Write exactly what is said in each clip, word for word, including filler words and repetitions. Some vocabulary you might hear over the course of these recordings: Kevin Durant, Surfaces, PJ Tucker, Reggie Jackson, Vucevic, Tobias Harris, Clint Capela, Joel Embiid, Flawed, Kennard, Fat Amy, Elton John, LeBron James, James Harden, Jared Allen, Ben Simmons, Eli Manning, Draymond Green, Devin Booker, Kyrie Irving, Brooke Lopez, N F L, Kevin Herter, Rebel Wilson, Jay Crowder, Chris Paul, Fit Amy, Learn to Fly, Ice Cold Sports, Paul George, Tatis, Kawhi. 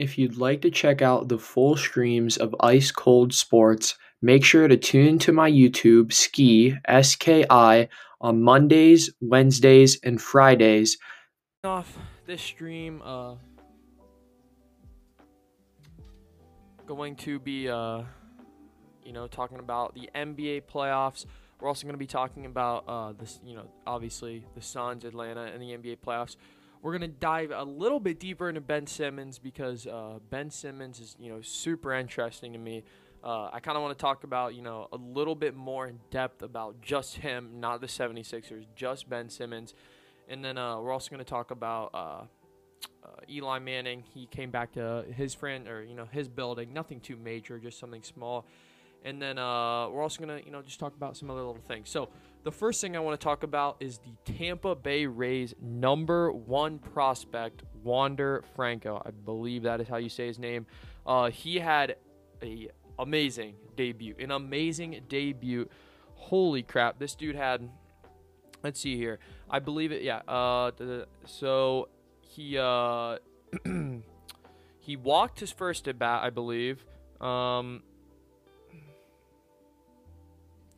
If you'd like to check out the full streams of Ice Cold Sports, make sure to tune to my YouTube, Ski, S K I, on Mondays, Wednesdays, and Fridays. Off this stream, uh, going to be, uh, you know, talking about the N B A playoffs. We're also going to be talking about, uh, this, you know, obviously the Suns, Atlanta, and the N B A playoffs. We're going to dive a little bit deeper into Ben Simmons because uh, Ben Simmons is, you know, super interesting to me. Uh, I kind of want to talk about, you know, a little bit more in depth about just him, not the seventy-sixers, just Ben Simmons. And then uh, we're also going to talk about uh, uh, Eli Manning. He came back to his friend or, you know, his building. Nothing too major, just something small. And then uh, we're also going to, you know, just talk about some other little things. So the first thing I want to talk about is the Tampa Bay Rays number one prospect, Wander Franco. I believe that is how you say his name. Uh, he had an amazing debut, an amazing debut. Holy crap. This dude had, let's see here. I believe it. Yeah. Uh, so he, uh, he walked his first at bat, I believe. Um,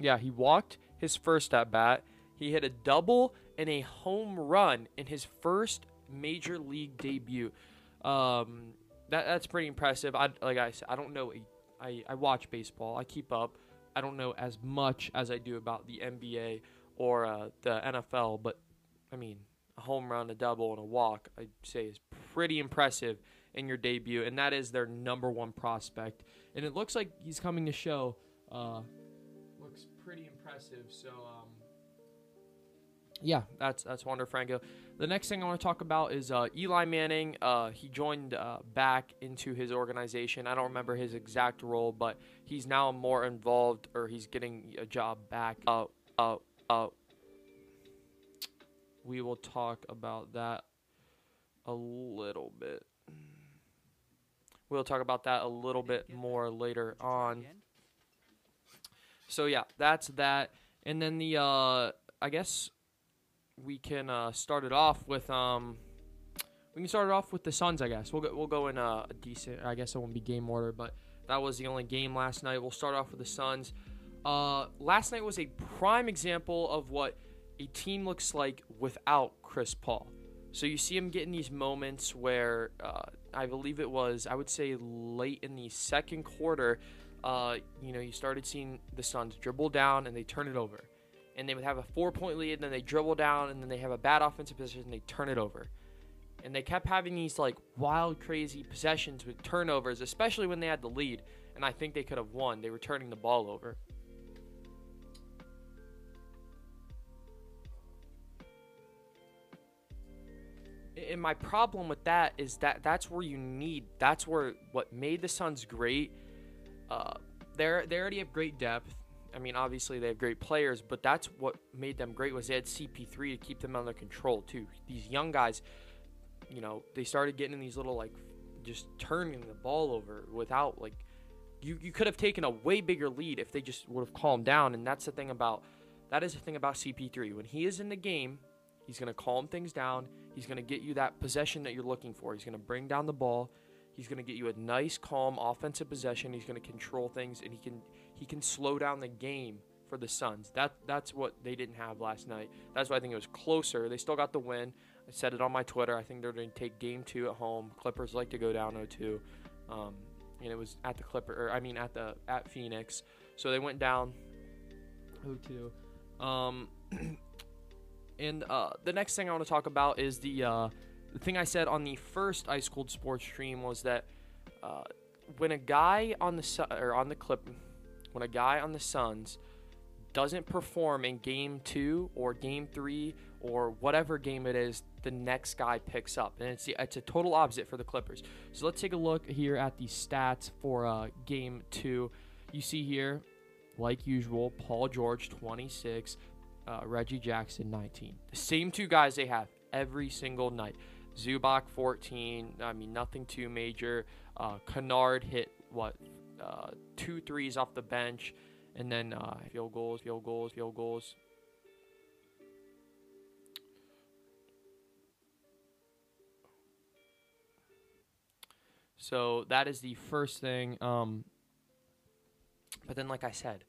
Yeah, he walked his first at bat. He hit a double and a home run in his first major league debut. Um, that that's pretty impressive. I like I said, I don't know. I I watch baseball. I keep up. I don't know as much as I do about the N B A or uh, the N F L, but I mean, a home run, a double, and a walk, I'd say is pretty impressive in your debut, and that is their number one prospect. And it looks like he's coming to show. Uh, Looks pretty impressive. So, um, yeah, that's that's Wander Franco. The next thing I want to talk about is uh, Eli Manning. Uh, he joined uh, back into his organization. I don't remember his exact role, but he's now more involved, or he's getting a job back. Uh, uh, uh, we will talk about that a little bit. We'll talk about that a little bit more later on. So, yeah, that's that. And then the, uh, I guess we can uh, start it off with, um, we can start it off with the Suns, I guess. We'll go, we'll go in a decent, I guess it won't be game order, but that was the only game last night. We'll start off with the Suns. Uh, last night was a prime example of what a team looks like without Chris Paul. So you see him getting these moments where uh, I believe it was, I would say late in the second quarter, Uh, you know, you started seeing the Suns dribble down and they turn it over. And they would have a four-point lead, and then they dribble down, and then they have a bad offensive possession, and they turn it over. And they kept having these, like, wild, crazy possessions with turnovers, especially when they had the lead. And I think they could have won. They were turning the ball over. And my problem with that is that that's where you need, that's where what made the Suns great. Uh, they're, they already have great depth. I mean, obviously they have great players, but that's what made them great was they had C P three to keep them under control too. These young guys, you know, they started getting in these little, like, just turning the ball over without, like, you, you could have taken a way bigger lead if they just would have calmed down. And that's the thing about, that is the thing about C P three. When he is in the game, he's going to calm things down. He's going to get you that possession that you're looking for. He's going to bring down the ball. He's going to get you a nice, calm offensive possession. He's going to control things, and he can he can slow down the game for the Suns. That That's what they didn't have last night. That's why I think it was closer. They still got the win. I said it on my Twitter. I think they're going to take game two at home. Clippers like to go down oh two. Um, and it was at the Clipper, or I mean at the at Phoenix. So they went down oh two. Um, and uh, the next thing I want to talk about is the uh, – The thing I said on the first Ice Cold Sports stream was that uh, when a guy on the su- or on the clip, when a guy on the Suns doesn't perform in game two or game three or whatever game it is, the next guy picks up, and it's the, it's a total opposite for the Clippers. So let's take a look here at the stats for uh, game two. You see here, like usual, Paul George twenty-six, uh, Reggie Jackson nineteen. The same two guys they have every single night. Zubak fourteen, I mean, nothing too major. Uh, Kennard hit, what, uh, two threes off the bench, and then uh, field goals, field goals, field goals. So that is the first thing. Um, but then, like I said,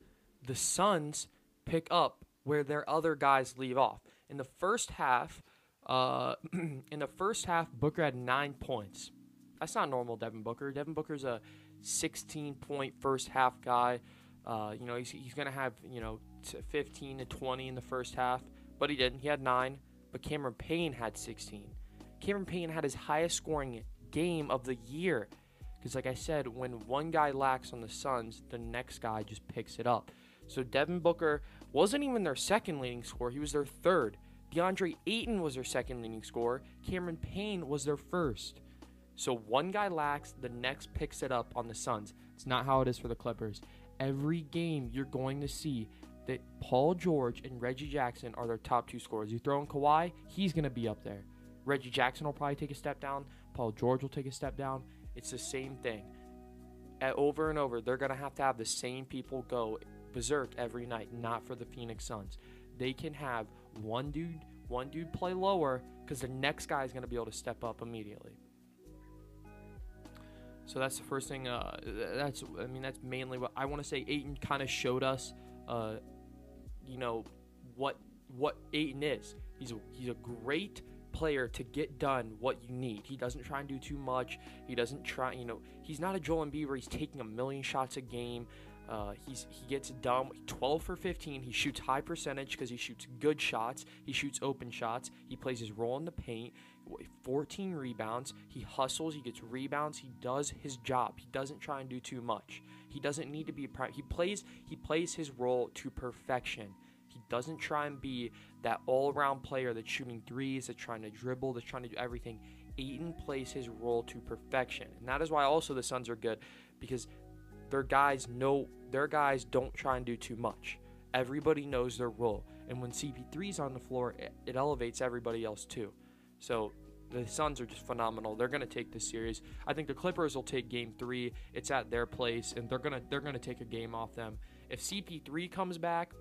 the Suns pick up where their other guys leave off. In the first half, uh, in the first half, Booker had nine points. That's not normal, Devin Booker. Devin Booker's a sixteen-point first half guy. Uh, you know, he's he's gonna have you know fifteen to twenty in the first half, but he didn't. He had nine. But Cameron Payne had sixteen. Cameron Payne had his highest scoring game of the year, because like I said, when one guy lacks on the Suns, the next guy just picks it up. So Devin Booker wasn't even their second leading scorer; he was their third. DeAndre Ayton was their second leading scorer. Cameron Payne was their first. So one guy lacks, the next picks it up on the Suns. It's not how it is for the Clippers. Every game you're going to see that Paul George and Reggie Jackson are their top two scorers. You throw in Kawhi, he's going to be up there. Reggie Jackson will probably take a step down. Paul George will take a step down. It's the same thing. At over and over, they're going to have to have the same people go berserk every night, not for the Phoenix Suns. They can have one dude, one dude play lower because the next guy is going to be able to step up immediately. So that's the first thing. Uh, that's I mean, that's mainly what I want to say. Ayton kind of showed us, uh, you know, what what Ayton is. He's a, he's a great player to get done what you need. He doesn't try and do too much. He doesn't try, you know, he's not a Joel Embiid where he's taking a million shots a game. Uh, he's he gets dumb. twelve for fifteen. He shoots high percentage because he shoots good shots. He shoots open shots. He plays his role in the paint. fourteen rebounds. He hustles. He gets rebounds. He does his job. He doesn't try and do too much. He doesn't need to be a prime. He plays. He plays his role to perfection. He doesn't try and be that all-around player that's shooting threes, that's trying to dribble, that's trying to do everything. Ayton plays his role to perfection, and that is why also the Suns are good, because Their guys know their guys don't try and do too much. Everybody knows their role, and when C P three's on the floor, it, it elevates everybody else too. So the Suns are just phenomenal. They're gonna take this series. I think the Clippers will take Game Three. It's at their place, and they're gonna they're gonna take a game off them. If C P three comes back,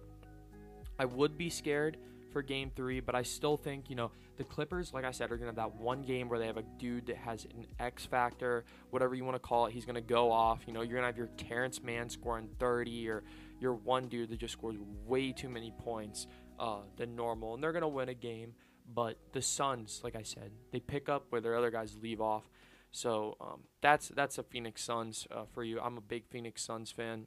I would be scared for Game Three, but I still think you know the Clippers, like I said, are gonna have that one game where they have a dude that has an X factor, whatever you want to call it. He's gonna go off. You know, you're gonna have your Terrence Mann scoring thirty, or your one dude that just scores way too many points uh, than normal, and they're gonna win a game. But the Suns, like I said, they pick up where their other guys leave off. So um, that's that's the Phoenix Suns uh, for you. I'm a big Phoenix Suns fan.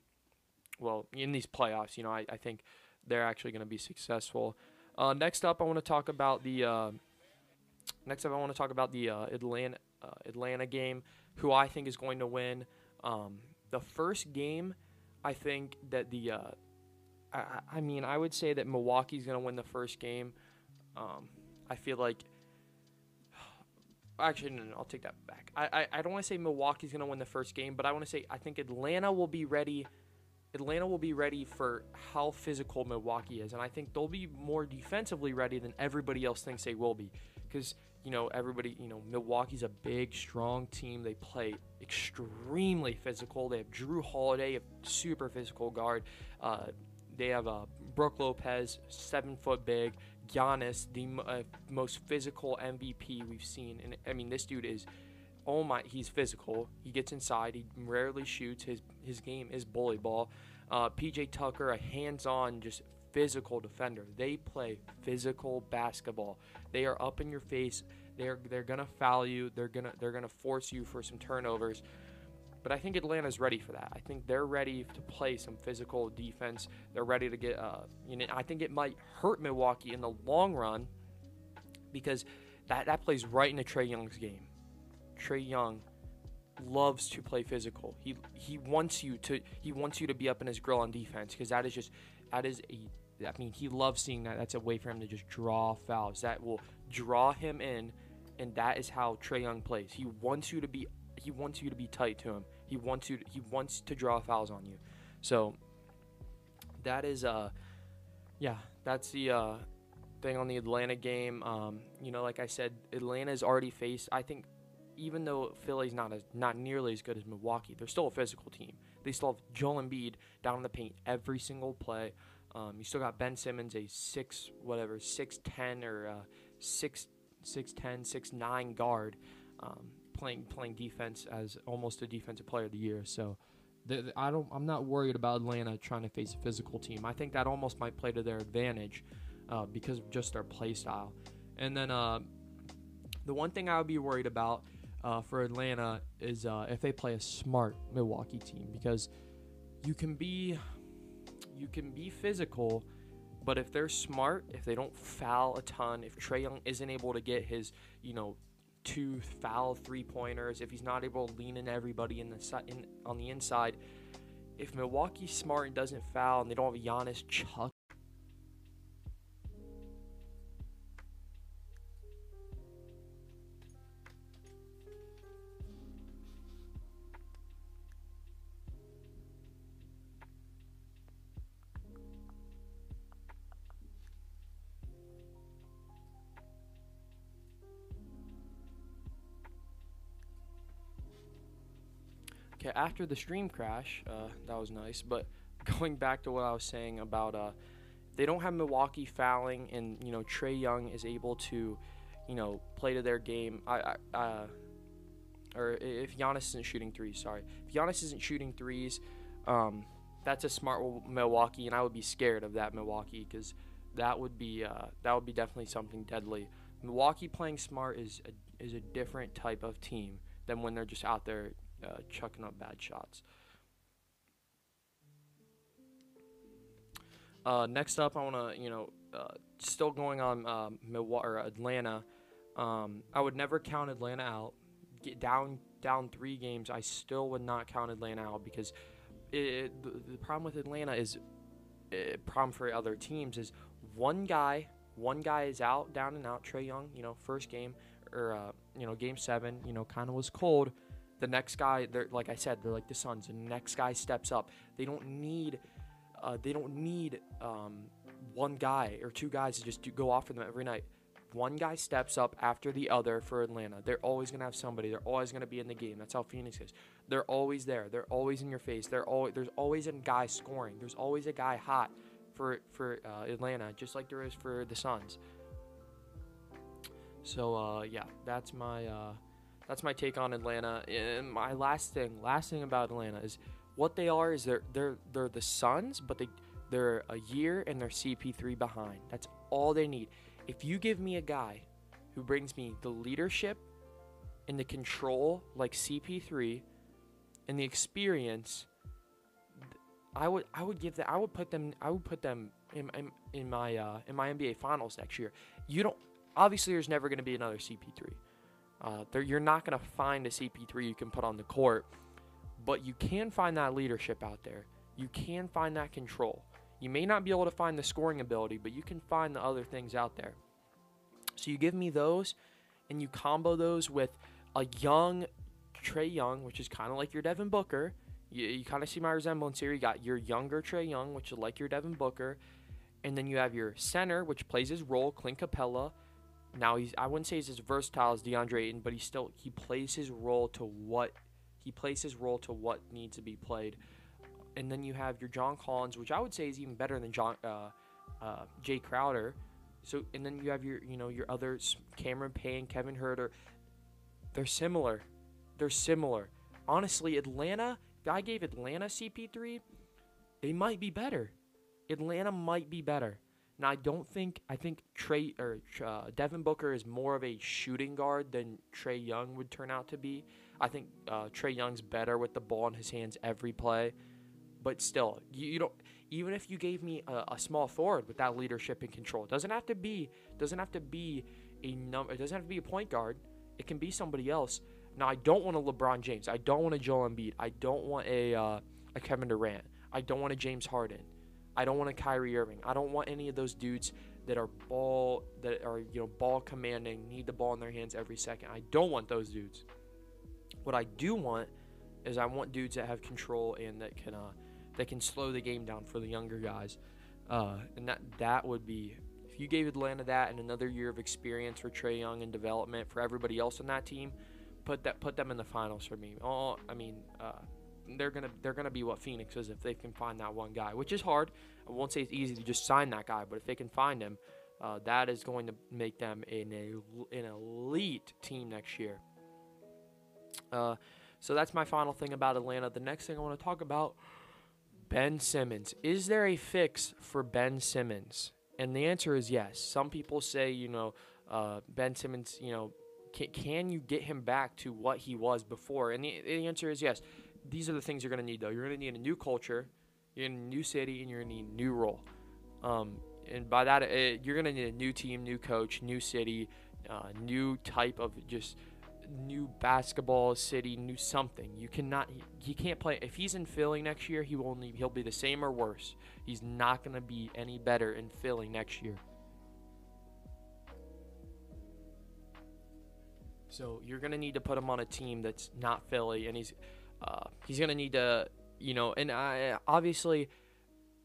Well, in these playoffs, you know, I, I think they're actually gonna be successful. Uh, next up, I want to talk about the uh, next up. I want to talk about the uh, Atlanta uh, Atlanta game. Who I think is going to win um, the first game? I think that the uh, I, I mean I would say that Milwaukee's going to win the first game. Um, I feel like actually no, no, I'll take that back. I I, I don't want to say Milwaukee's going to win the first game, but I want to say I think Atlanta will be ready. Atlanta will be ready for how physical Milwaukee is, and I think they'll be more defensively ready than everybody else thinks they will be, because, you know, everybody, you know, Milwaukee's a big, strong team. They play extremely physical. They have Drew Holliday, a super physical guard. Uh, they have uh, Brooke Lopez, seven-foot big. Giannis, the m- uh, most physical M V P we've seen. And, I mean, this dude is... Oh my, he's physical. He gets inside. He rarely shoots. His his game is bully ball. Uh, P J Tucker, a hands-on, just physical defender. They play physical basketball. They are up in your face. They're they're gonna foul you. They're gonna they're gonna force you for some turnovers. But I think Atlanta's ready for that. I think they're ready to play some physical defense. They're ready to get. Uh, you know, I think it might hurt Milwaukee in the long run, because that that plays right into Trae Young's game. Trae Young loves to play physical. He he wants you to he wants you to be up in his grill on defense, because that is just that is a I mean he loves seeing that. That's a way for him to just draw fouls. That will draw him in, and that is how Trae Young plays. He wants you to be he wants you to be tight to him. He wants you to, he wants to draw fouls on you. So that is uh yeah, that's the uh thing on the Atlanta game. Um, you know, like I said, Atlanta's already faced, I think, even though Philly's not as not nearly as good as Milwaukee, they're still a physical team. They still have Joel Embiid down in the paint every single play. Um, you still got Ben Simmons, a six whatever six ten or uh, six six ten six nine guard. Um, playing playing defense as almost a defensive player of the year. So the, the, I don't, I'm not worried about Atlanta trying to face a physical team. I think that almost might play to their advantage uh, because of just their play style. And then uh, the one thing I would be worried about uh, for Atlanta is uh, if they play a smart Milwaukee team, because you can be you can be physical, but if they're smart, if they don't foul a ton, if Trae Young isn't able to get his, you know, two foul three-pointers, if he's not able to lean in everybody in the si- in, on the inside, if Milwaukee's smart and doesn't foul and they don't have Giannis chuck, after the stream crash, uh, that was nice. But going back to what I was saying about uh, they don't have Milwaukee fouling, and you know Trae Young is able to, you know, play to their game. I, I uh, or if Giannis isn't shooting threes, sorry, if Giannis isn't shooting threes, um, that's a smart Milwaukee, and I would be scared of that Milwaukee, because that would be uh, that would be definitely something deadly. Milwaukee playing smart is a, is a different type of team than when they're just out there Uh, chucking up bad shots. Uh, next up, I want to, you know, uh, still going on uh, Milwaukee or Atlanta. Um, I would never count Atlanta out. Get down, down three games, I still would not count Atlanta out, because it, it, the, the problem with Atlanta is, it, problem for other teams is one guy, one guy is out, down and out. Trae Young, you know, first game or uh, you know, game seven, you know, kind of was cold. The next guy, they're like I said, they're like the Suns. The next guy steps up. They don't need, uh, they don't need um, one guy or two guys to just do, go off for them every night. One guy steps up after the other for Atlanta. They're always gonna have somebody. They're always gonna be in the game. That's how Phoenix is. They're always there. They're always in your face. They're always there's always a guy scoring. There's always a guy hot for for uh, Atlanta, just like there is for the Suns. So uh, yeah, that's my. Uh, That's my take on Atlanta. And my last thing, last thing about Atlanta is what they are is they're they're they're the Suns, but they they're a year and they're C P three behind. That's all they need. If you give me a guy who brings me the leadership and the control like C P three and the experience, I would I would give that I would put them I would put them in in, in my uh, in my N B A Finals next year. You don't obviously there's never going to be another C P three. Uh, there, you're not going to find a C P three you can put on the court, but you can find that leadership out there. You can find that control. You may not be able to find the scoring ability, but you can find the other things out there. So you give me those, and you combo those with a young Trae Young, which is kind of like your Devin Booker. You, you kind of see my resemblance here. You got your younger Trae Young, which is like your Devin Booker, and then you have your center, which plays his role, Clint Capela. Now, he's I wouldn't say he's as versatile as DeAndre Ayton, but he still he plays his role to what he plays his role to what needs to be played. And then you have your John Collins, which I would say is even better than John uh, uh, Jay Crowder. So and then you have your you know your others, Cameron Payne, Kevin Herter. They're similar. They're similar. Honestly, Atlanta. If I gave Atlanta C P three, they might be better. Atlanta might be better. Now, I don't think – I think Trey or uh, Devin Booker is more of a shooting guard than Trae Young would turn out to be. I think uh, Trae Young's better with the ball in his hands every play. But still, you, you don't – even if you gave me a, a small forward with that leadership and control, it doesn't have to be – doesn't have to be a number – it doesn't have to be a point guard. It can be somebody else. Now, I don't want a LeBron James. I don't want a Joel Embiid. I don't want a, uh, a Kevin Durant. I don't want a James Harden. I don't want a Kyrie Irving. I don't want any of those dudes that are ball that are you know ball commanding, need the ball in their hands every second. I don't want those dudes. What I do want is I want dudes that have control and that can uh, that can slow the game down for the younger guys. Uh, and that that would be if you gave Atlanta that and another year of experience for Trae Young and development for everybody else on that team. Put that put them in the finals for me. Oh, I mean. Uh, They're gonna they're gonna be what Phoenix is if they can find that one guy, which is hard. I won't say it's easy to just sign that guy, but if they can find him, uh, that is going to make them an, an elite team next year. Uh, so that's my final thing about Atlanta. The next thing I want to talk about, Ben Simmons. Is there a fix for Ben Simmons? And the answer is yes. Some people say, you know, uh, Ben Simmons, you know, can, can you get him back to what he was before? And the, the answer is yes. These are the things you're going to need, though. You're going to need a new culture, you're going to need a new city, and you're going to need a new role. Um, and by that, it, you're going to need a new team, new coach, new city, uh, new type of just new basketball city, new something. You cannot, he, he can't play. If he's in Philly next year, he will need, he'll be the same or worse. He's not going to be any better in Philly next year. So you're going to need to put him on a team that's not Philly, and he's uh, he's going to need to, you know, and I, obviously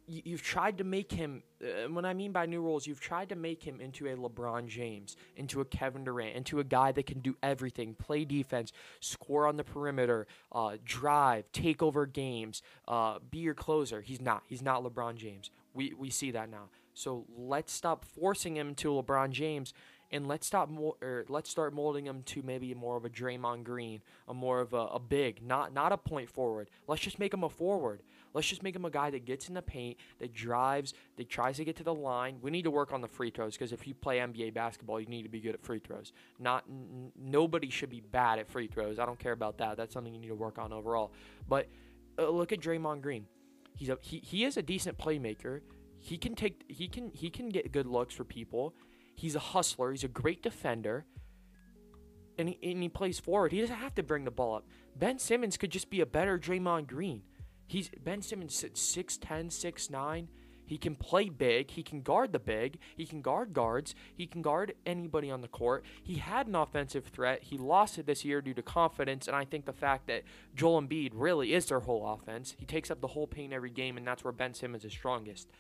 you, you've tried to make him, uh, when I mean by new roles, you've tried to make him into a LeBron James, into a Kevin Durant, into a guy that can do everything, play defense, score on the perimeter, uh, drive, take over games, uh, be your closer. He's not. He's not LeBron James. We, we see that now. So let's stop forcing him to LeBron James. And let's stop more, or let's start molding him to maybe more of a Draymond Green, a more of a, a big, not not a point forward. Let's just make him a forward. Let's just make him a guy that gets in the paint, that drives, that tries to get to the line. We need to work on the free throws, because if you play N B A basketball, you need to be good at free throws. Not n- nobody should be bad at free throws. I don't care about that. That's something you need to work on overall. But uh, look at Draymond Green. He's a, he he is a decent playmaker. He can take he can he can get good looks for people. He's a hustler. He's a great defender. And he, and he plays forward. He doesn't have to bring the ball up. Ben Simmons could just be a better Draymond Green. He's Ben Simmons at six ten, six nine. He can play big. He can guard the big. He can guard guards. He can guard anybody on the court. He had an offensive threat. He lost it this year due to confidence. And I think the fact that Joel Embiid really is their whole offense. He takes up the whole paint every game, and that's where Ben Simmons is strongest.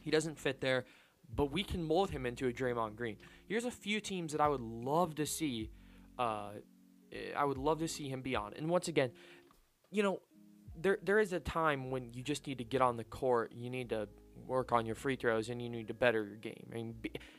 He doesn't fit there. But we can mold him into a Draymond Green. Here's a few teams that I would love to see. Uh, I would love to see him be on. And once again, you know, there there is a time when you just need to get on the court. You need to work on your free throws, and you need to better your game. I mean,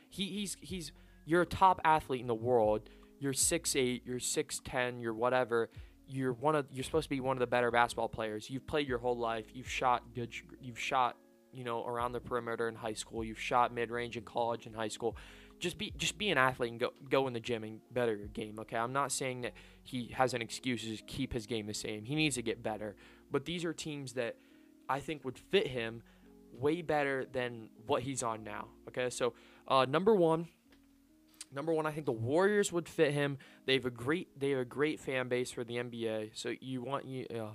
he, he's he's you're a top athlete in the world. You're six eight. You're six ten. You're whatever. You're one of you're supposed to be one of the better basketball players. You've played your whole life. You've shot good. You've shot. You know, around the perimeter in high school, you've shot mid-range in college and high school. Just be, just be an athlete and go, go in the gym and better your game. Okay, I'm not saying that he has an excuse to keep his game the same. He needs to get better. But these are teams that I think would fit him way better than what he's on now. Okay, so uh, number one, number one, I think the Warriors would fit him. They have a great, they have a great fan base for the N B A. So you want you, uh,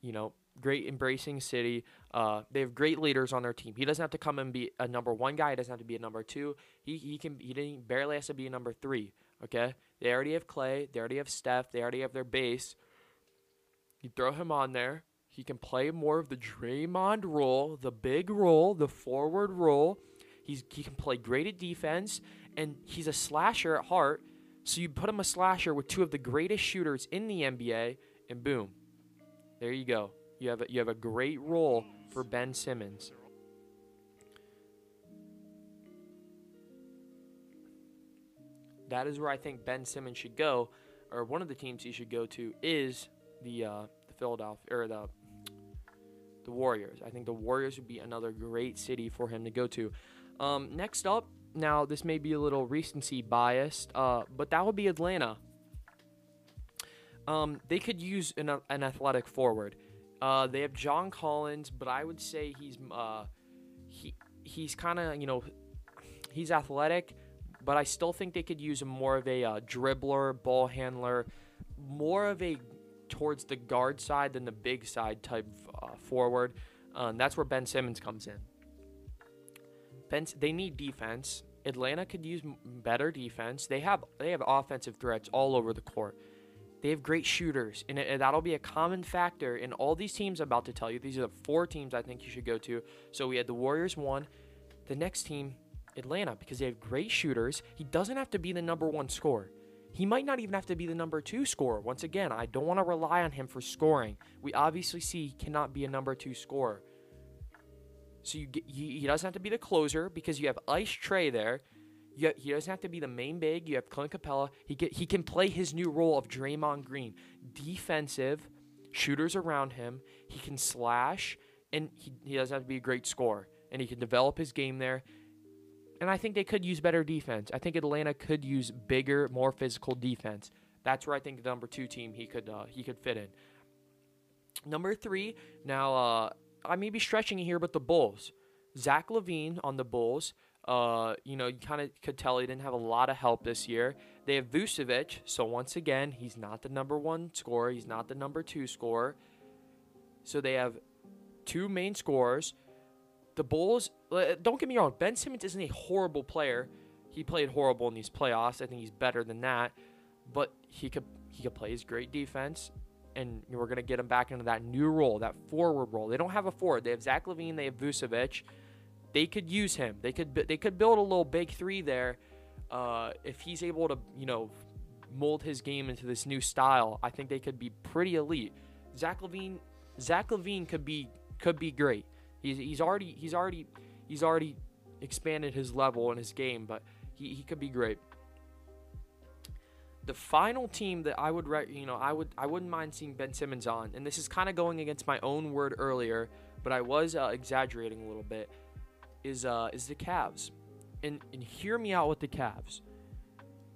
you know. Great embracing city. Uh, they have great leaders on their team. He doesn't have to come and be a number one guy. He doesn't have to be a number two. He he can he didn't barely has to be a number three. Okay, they already have Clay. They already have Steph. They already have their base. You throw him on there. He can play more of the Draymond role, the big role, the forward role. He's he can play great at defense, and he's a slasher at heart. So you put him a slasher with two of the greatest shooters in the N B A, and boom, there you go. You have a, you have a great role for Ben Simmons. That is where I think Ben Simmons should go, or one of the teams he should go to is the uh, the Philadelphia or the the Warriors. I think the Warriors would be another great city for him to go to. Um, next up, now this may be a little recency biased, uh, but that would be Atlanta. Um, they could use an, an athletic forward. Uh, they have John Collins, but I would say he's uh, he he's kind of, you know, he's athletic, but I still think they could use him more of a uh, dribbler, ball handler, more of a towards the guard side than the big side type uh, forward. Um, that's where Ben Simmons comes in. Ben, they need defense. Atlanta could use better defense. They have they have offensive threats all over the court. They have great shooters, and, it, and that'll be a common factor in all these teams I'm about to tell you. These are the four teams I think you should go to. So we had the Warriors one. The next team, Atlanta, because they have great shooters. He doesn't have to be the number one scorer. He might not even have to be the number two scorer. Once again, I don't want to rely on him for scoring. We obviously see he cannot be a number two scorer. So you get, he, he doesn't have to be the closer because you have Ice Trae there. You, he doesn't have to be the main big. You have Clint Capela. He get, he can play his new role of Draymond Green. Defensive, shooters around him. He can slash, and he, he doesn't have to be a great scorer. And he can develop his game there. And I think they could use better defense. I think Atlanta could use bigger, more physical defense. That's where I think the number two team he could uh, he could fit in. Number three, now uh, I may be stretching it here, but the Bulls. Zach LaVine on the Bulls. Uh, you know, you kind of could tell he didn't have a lot of help this year. They have Vucevic, so once again, he's not the number one scorer. He's not the number two scorer. So they have two main scorers. The Bulls, don't get me wrong, Ben Simmons isn't a horrible player. He played horrible in these playoffs. I think he's better than that. But he could he could play his great defense, and we're going to get him back into that new role, that forward role. They don't have a forward. They have Zach LaVine. They have Vucevic. They could use him. They could they could build a little big three there uh, if he's able to, you know, mold his game into this new style. I think they could be pretty elite. Zach LaVine, Zach LaVine could be could be great. He's he's already he's already he's already expanded his level in his game, but he, he could be great. The final team that I would you know I would I wouldn't mind seeing Ben Simmons on, and this is kind of going against my own word earlier, but I was uh, exaggerating a little bit. Is uh is the Cavs. And and hear me out with the Cavs.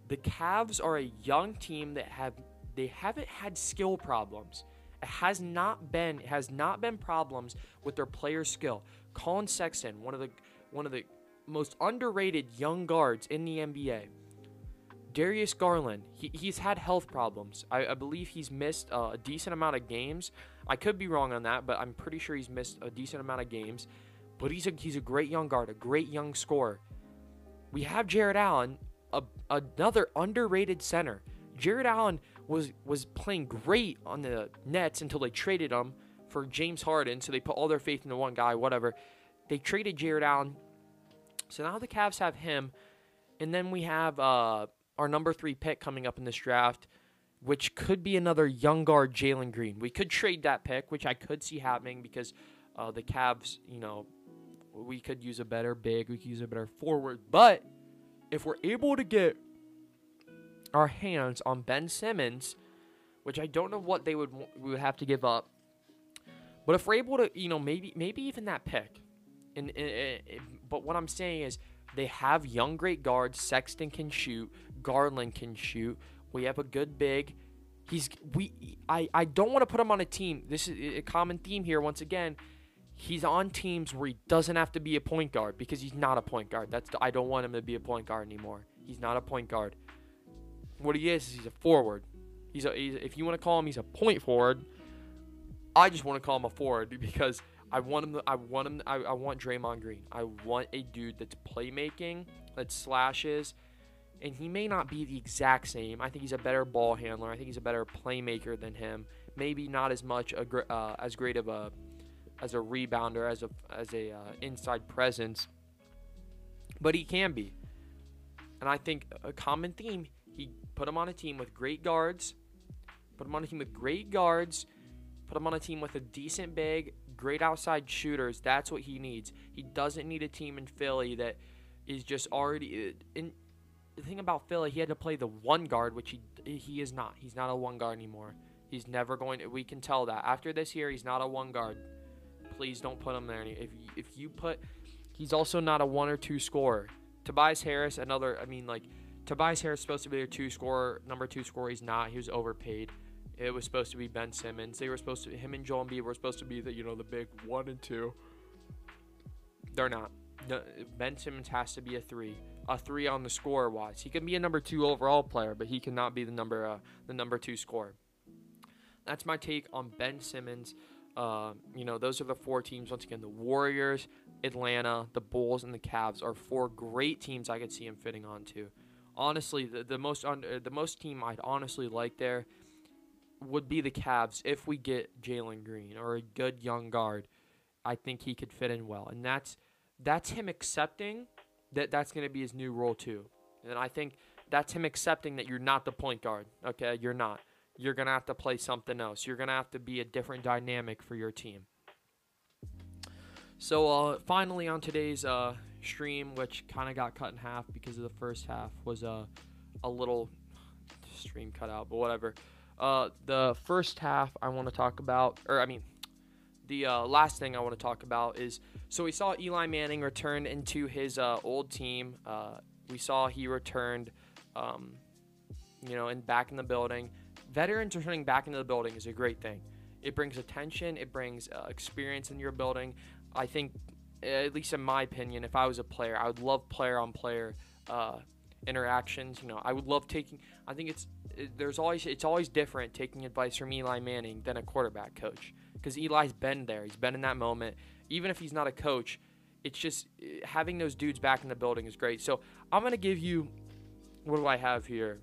The Cavs are a young team that have they haven't had skill problems. It has not been it has not been problems with their player skill. Colin Sexton, one of the one of the most underrated young guards in the N B A. Darius Garland, he, he's had health problems. I, I believe he's missed uh, a decent amount of games. I could be wrong on that, but I'm pretty sure he's missed a decent amount of games. But he's a he's a great young guard, a great young scorer. We have Jared Allen, a, another underrated center. Jared Allen was was playing great on the Nets until they traded him for James Harden, so they put all their faith into one guy, whatever. They traded Jared Allen, so now the Cavs have him. And then we have uh, our number three pick coming up in this draft, which could be another young guard, Jalen Green. We could trade that pick, which I could see happening because uh, the Cavs, you know, we could use a better big. We could use a better forward. But if we're able to get our hands on Ben Simmons, which I don't know what they would we would have to give up, but if we're able to, you know, maybe maybe even that pick. And, and, and but what I'm saying is they have young great guards. Sexton can shoot. Garland can shoot. We have a good big. He's we. I I don't want to put him on a team. This is a common theme here once again. He's on teams where he doesn't have to be a point guard because he's not a point guard. That's the, I don't want him to be a point guard anymore. He's not a point guard. What he is is he's a forward. He's, a, he's if you want to call him, he's a point forward. I just want to call him a forward because I want him. To, I want him. To, I, I want Draymond Green. I want a dude that's playmaking, that slashes, and he may not be the exact same. I think he's a better ball handler. I think he's a better playmaker than him. Maybe not as much a, uh, as great of a as a rebounder, as a as a uh, inside presence, but he can be. And I think a common theme, he put him on a team with great guards, put him on a team with great guards, put him on a team with a decent big, great outside shooters. That's what he needs. He doesn't need a team in Philly that is just already in. The thing about Philly, he had to play the one guard, which he he is not. He's not a one guard anymore. He's never going to, we can tell that. After this year, he's not a one guard. Please don't put him there. If you, if you put, he's also not a one or two scorer. Tobias Harris, another. I mean, like Tobias Harris is supposed to be their two scorer, number two scorer. He's not. He was overpaid. It was supposed to be Ben Simmons. They were supposed to. Him and Joel Embiid were supposed to be the you know the big one and two. They're not. No, Ben Simmons has to be a three, a three on the scorer wise. He can be a number two overall player, but he cannot be the number uh, the number two scorer. That's my take on Ben Simmons. Uh, you know, those are the four teams. Once again, the Warriors, Atlanta, the Bulls, and the Cavs are four great teams I could see him fitting onto. Honestly, the, the most un- the most team I'd honestly like there would be the Cavs if we get Jalen Green or a good young guard. I think he could fit in well, and that's that's him accepting that that's going to be his new role too. And I think that's him accepting that you're not the point guard. Okay, you're not. You're going to have to play something else. You're going to have to be a different dynamic for your team. So uh, finally on today's uh, stream, which kind of got cut in half because of the first half was a, a little stream cut out, but whatever. Uh, the first half I want to talk about, or I mean, the uh, last thing I want to talk about is, so we saw Eli Manning return into his uh, old team. Uh, we saw he returned, um, you know, and back in the building. Veterans returning back into the building is a great thing. It brings attention. It brings uh, experience in your building. I think, at least in my opinion, if I was a player, I would love player-on-player uh, interactions. You know, I would love taking. I think it's it, there's always it's always different taking advice from Eli Manning than a quarterback coach, because Eli's been there. He's been in that moment. Even if he's not a coach, it's just having those dudes back in the building is great. So I'm gonna give you. What do I have here?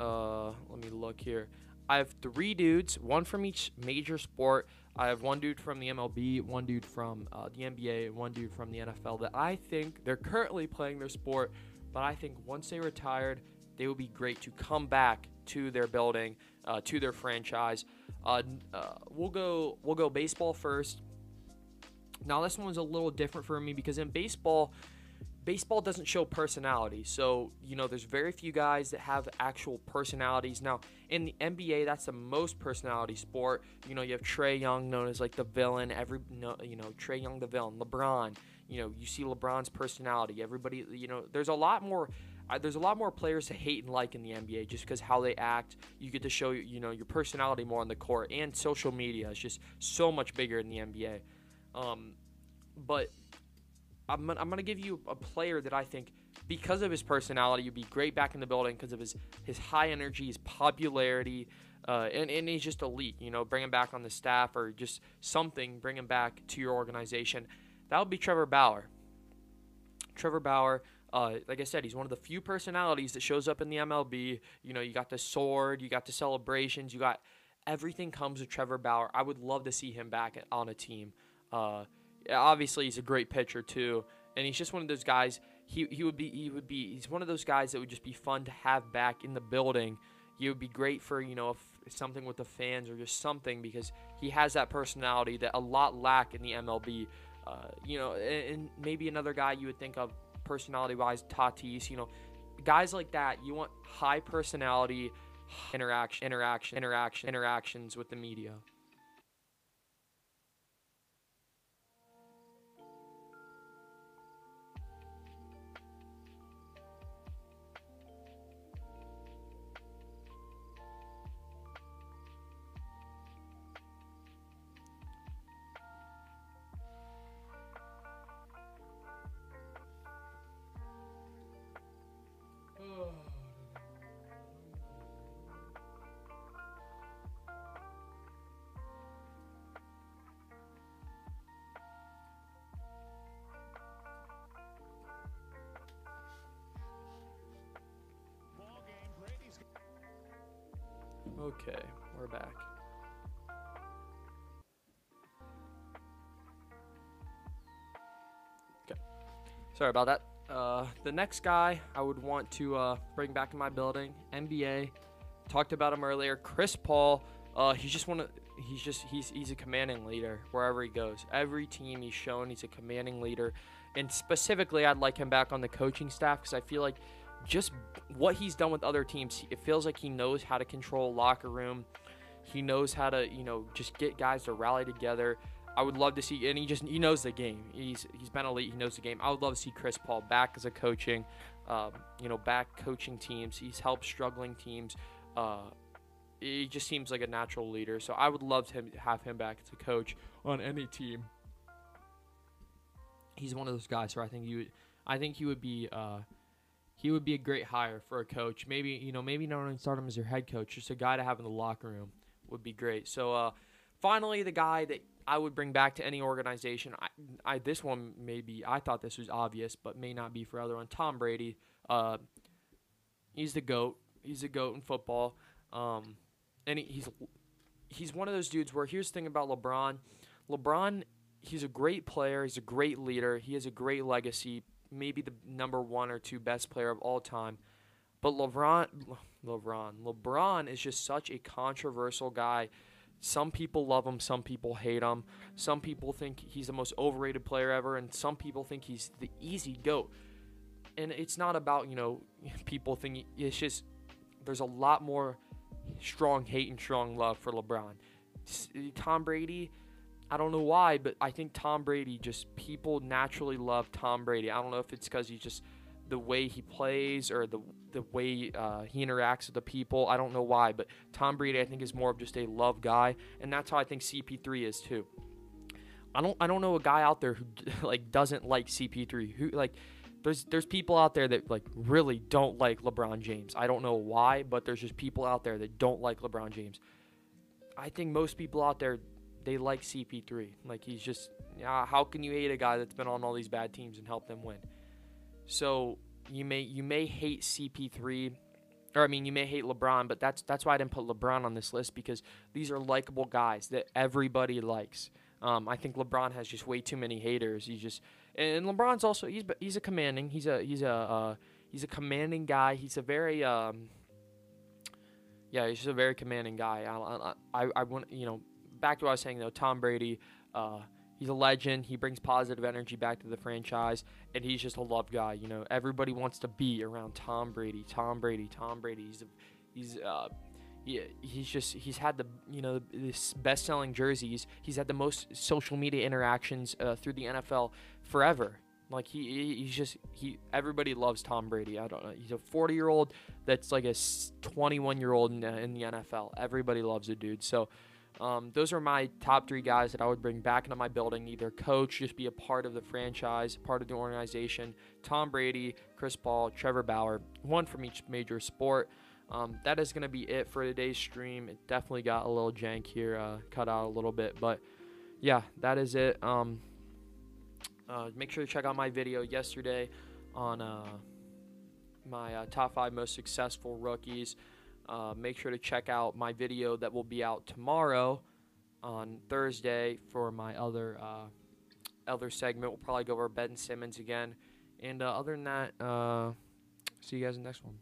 Uh, let me look here. I have three dudes, one from each major sport. I have one dude from the M L B, one dude from uh, the N B A, and one dude from the N F L that I think they're currently playing their sport, but I think once they retired, they would be great to come back to their building, uh, to their franchise. Uh, uh, we'll go, we'll go baseball first. Now this one was a little different for me because in baseball, baseball doesn't show personality. So, you know, there's very few guys that have actual personalities. Now, in the N B A, that's the most personality sport. You know, you have Trae Young, known as like the villain. Every, you know, Trae Young, the villain. LeBron, you know, you see LeBron's personality. Everybody, you know, there's a lot more. Uh, there's a lot more players to hate and like in the N B A just because how they act. You get to show, you know, your personality more on the court, and social media is just so much bigger in the N B A. Um, but I'm I'm going to give you a player that I think, because of his personality, would be great back in the building because of his, his high energy, his popularity, uh, and, and he's just elite. You know, bring him back on the staff or just something, bring him back to your organization. That would be Trevor Bauer. Trevor Bauer, uh, like I said, he's one of the few personalities that shows up in the M L B. You know, you got the sword, you got the celebrations, you got everything comes with Trevor Bauer. I would love to see him back on a team. Uh, Obviously, he's a great pitcher too, and he's just one of those guys. He he would be he would be he's one of those guys that would just be fun to have back in the building. He would be great for, you know, if something with the fans or just something, because he has that personality that a lot lack in the M L B. Uh, you know, and, and maybe another guy you would think of personality-wise, Tatis. You know, guys like that. You want high personality interaction, interaction, interaction, interactions with the media. Okay, we're back. Okay, sorry about that. Uh, the next guy I would want to uh, bring back in my building, N B A. Talked about him earlier, Chris Paul. Uh, he's just one of he's just he's he's a commanding leader wherever he goes. Every team he's shown he's a commanding leader, and specifically I'd like him back on the coaching staff because I feel like, just what he's done with other teams, it feels like he knows how to control locker room. He knows how to, you know, just get guys to rally together. I would love to see, and he just he knows the game. He's he's been elite. He knows the game. I would love to see Chris Paul back as a coaching, um, you know, back coaching teams. He's helped struggling teams. Uh, he just seems like a natural leader. So I would love to have him back as a coach on any team. He's one of those guys where I think you, I think he would be. Uh, He would be a great hire for a coach. Maybe, you know, maybe no one would start him as your head coach. Just a guy to have in the locker room would be great. So, uh, finally, the guy that I would bring back to any organization. I, I this one maybe I thought this was obvious, but may not be for other one. Tom Brady. Uh, he's the GOAT. He's the GOAT in football. Um, and he, he's he's one of those dudes where here's the thing about LeBron. LeBron, he's a great player. He's a great leader. He has a great legacy. Maybe the number one or two best player of all time. But LeBron, LeBron, LeBron is just such a controversial guy. Some people love him, some people hate him. Some people think he's the most overrated player ever, and some people think he's the easy GOAT. And it's not about, you know, people thinking, it's just there's a lot more strong hate and strong love for LeBron. Tom Brady, I don't know why, but I think Tom Brady, just people naturally love Tom Brady. I don't know if it's because he's just the way he plays or the the way uh, he interacts with the people. I don't know why, but Tom Brady, I think, is more of just a love guy, and that's how I think C P three is too. I don't I don't know a guy out there who like doesn't like C P three. Who like there's there's people out there that like really don't like LeBron James. I don't know why, but there's just people out there that don't like LeBron James. I think most people out there, they like C P three. Like, he's just, uh, how can you hate a guy that's been on all these bad teams and helped them win? So you may you may hate C P three, or I mean you may hate LeBron, but that's that's why I didn't put LeBron on this list, because these are likable guys that everybody likes. Um, I think LeBron has just way too many haters. He's just and LeBron's also he's he's a commanding he's a he's a uh, he's a commanding guy. He's a very um, yeah he's just a very commanding guy. I I I want you know back to what I was saying though. Tom Brady. Uh, He's a legend. He brings positive energy back to the franchise, and he's just a love guy. You know, everybody wants to be around Tom Brady. Tom Brady. Tom Brady. He's a, he's uh, he, he's just he's had the you know this best-selling jerseys. He's had the most social media interactions uh, through the N F L forever. Like he he's just he everybody loves Tom Brady. I don't know. He's a forty-year-old that's like a twenty-one-year-old in, in the N F L. Everybody loves the dude. So. Um, those are my top three guys that I would bring back into my building, either coach, just be a part of the franchise, part of the organization. Tom Brady, Chris Paul, Trevor Bauer, one from each major sport. Um, that is going to be it for today's stream. It definitely got a little jank here, uh, cut out a little bit, but yeah, that is it. Um, uh, make sure to check out my video yesterday on uh, my uh, top five most successful rookies. Uh, make sure to check out my video that will be out tomorrow on Thursday for my other uh, other segment. We'll probably go over Ben Simmons again. And uh, other than that, uh, see you guys in the next one.